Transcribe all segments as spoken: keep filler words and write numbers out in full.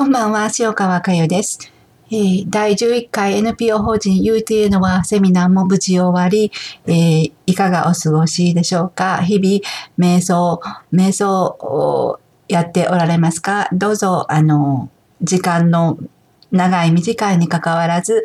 こんばんは、塩川佳代です。えー、だいじゅういっかい エヌピーオー 法人 ユーティーエヌ はセミナーも無事終わり、えー、いかがお過ごしでしょうか。日々瞑想、瞑想をやっておられますか。どうぞ、あの、時間の長い短いに関わらず、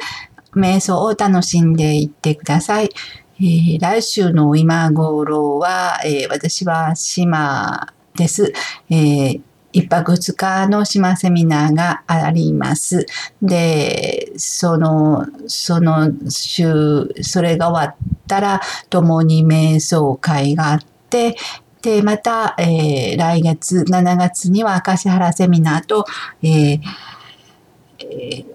瞑想を楽しんでいってください。えー、来週の今頃は、えー、私は島です。えー一泊二日の島セミナーがあります。で、その、その週、それが終わったら、共に瞑想会があって、で、また、えー、来月、しちがつには、樫原セミナーと、えーえー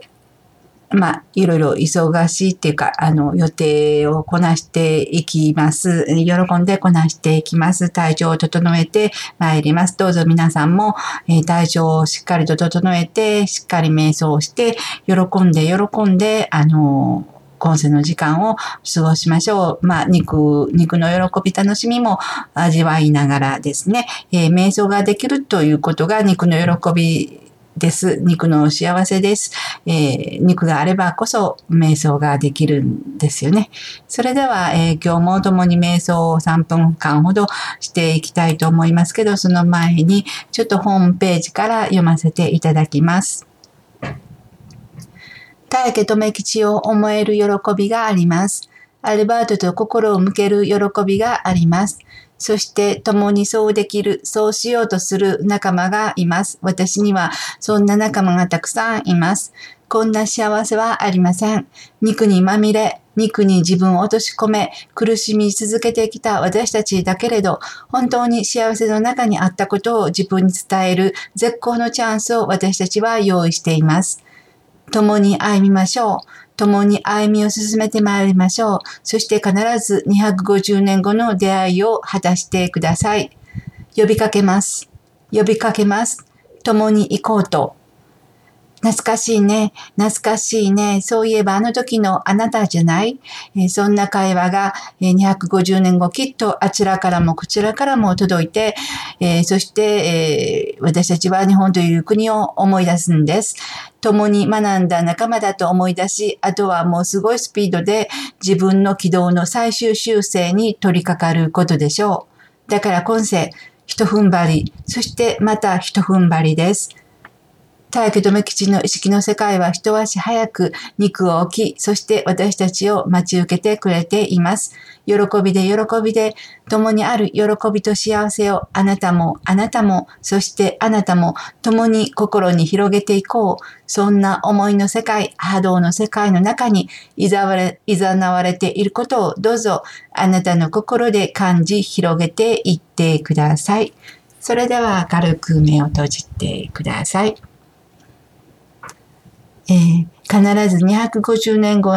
まあ、いろいろ忙しいっていうか、あの、予定をこなしていきます。喜んでこなしていきます。体調を整えてまいります。どうぞ皆さんも、えー、体調をしっかりと整えて、しっかり瞑想をして、喜んで喜んで、あのー、今世の時間を過ごしましょう。まあ、肉、肉の喜び、楽しみも味わいながらですね、えー、瞑想ができるということが肉の喜び、です。肉の幸せです、えー。肉があればこそ瞑想ができるんですよね。それでは、えー、今日も共に瞑想をさんぷんかんほどしていきたいと思いますけど、その前にちょっとホームページから読ませていただきます。田池留吉を思える喜びがあります。アルバートと心を向ける喜びがあります。そして共にそうできる、そうしようとする仲間がいます。私にはそんな仲間がたくさんいます。こんな幸せはありません。肉にまみれ、肉に自分を落とし込め、苦しみ続けてきた私たちだけれど、本当に幸せの中にあったことを自分に伝える絶好のチャンスを私たちは用意しています。共に歩みましょう。共に歩みを進めてまいりましょう。そして必ずにひゃくごじゅうねんごの出会いを果たしてください。呼びかけます。呼びかけます。共に行こうと。懐かしいね。懐かしいね。そういえばあの時のあなたじゃない?そんな会話がにひゃくごじゅうねんごきっとあちらからもこちらからも届いて、そして私たちは日本という国を思い出すんです。共に学んだ仲間だと思い出し、あとはもうすごいスピードで自分の軌道の最終修正に取り掛かることでしょう。だから今世、一踏ん張り、そしてまた一踏ん張りです。田池留吉の意識の世界は一足早く肉を置き、そして私たちを待ち受けてくれています。喜びで喜びで、共にある喜びと幸せをあなたもあなたも、そしてあなたも共に心に広げていこう。そんな思いの世界、波動の世界の中にいざわれ、いざなわれていることをどうぞあなたの心で感じ広げていってください。それでは軽く目を閉じてください。えー、必ずにひゃくごじゅうねんご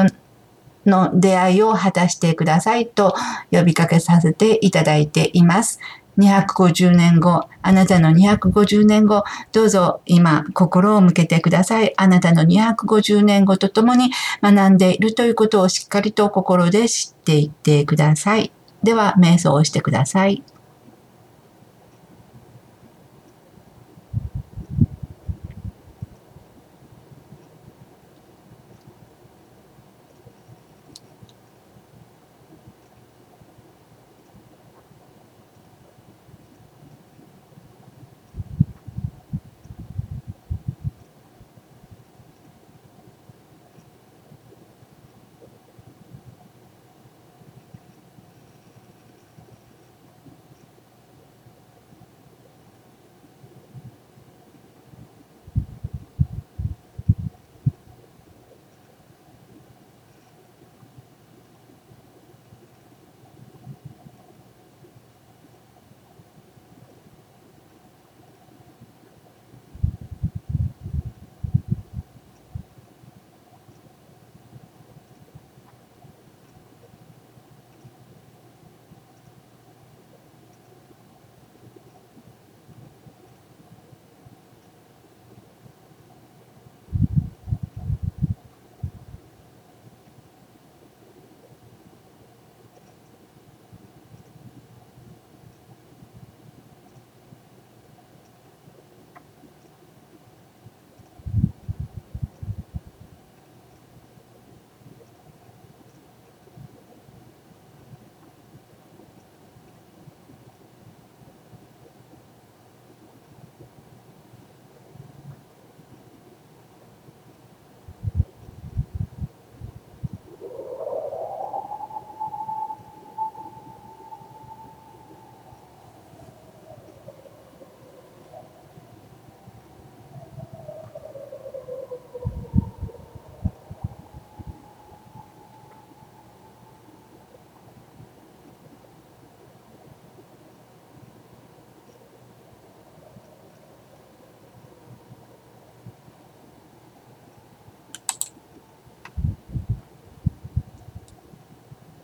の出会いを果たしてくださいと呼びかけさせていただいています。にひゃくごじゅうねんご、あなたのにひゃくごじゅうねんご、どうぞ今心を向けてください。あなたのにひゃくごじゅうねんごとともに学んでいるということをしっかりと心で知っていってください。では瞑想をしてください。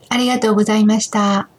ありがとうございました。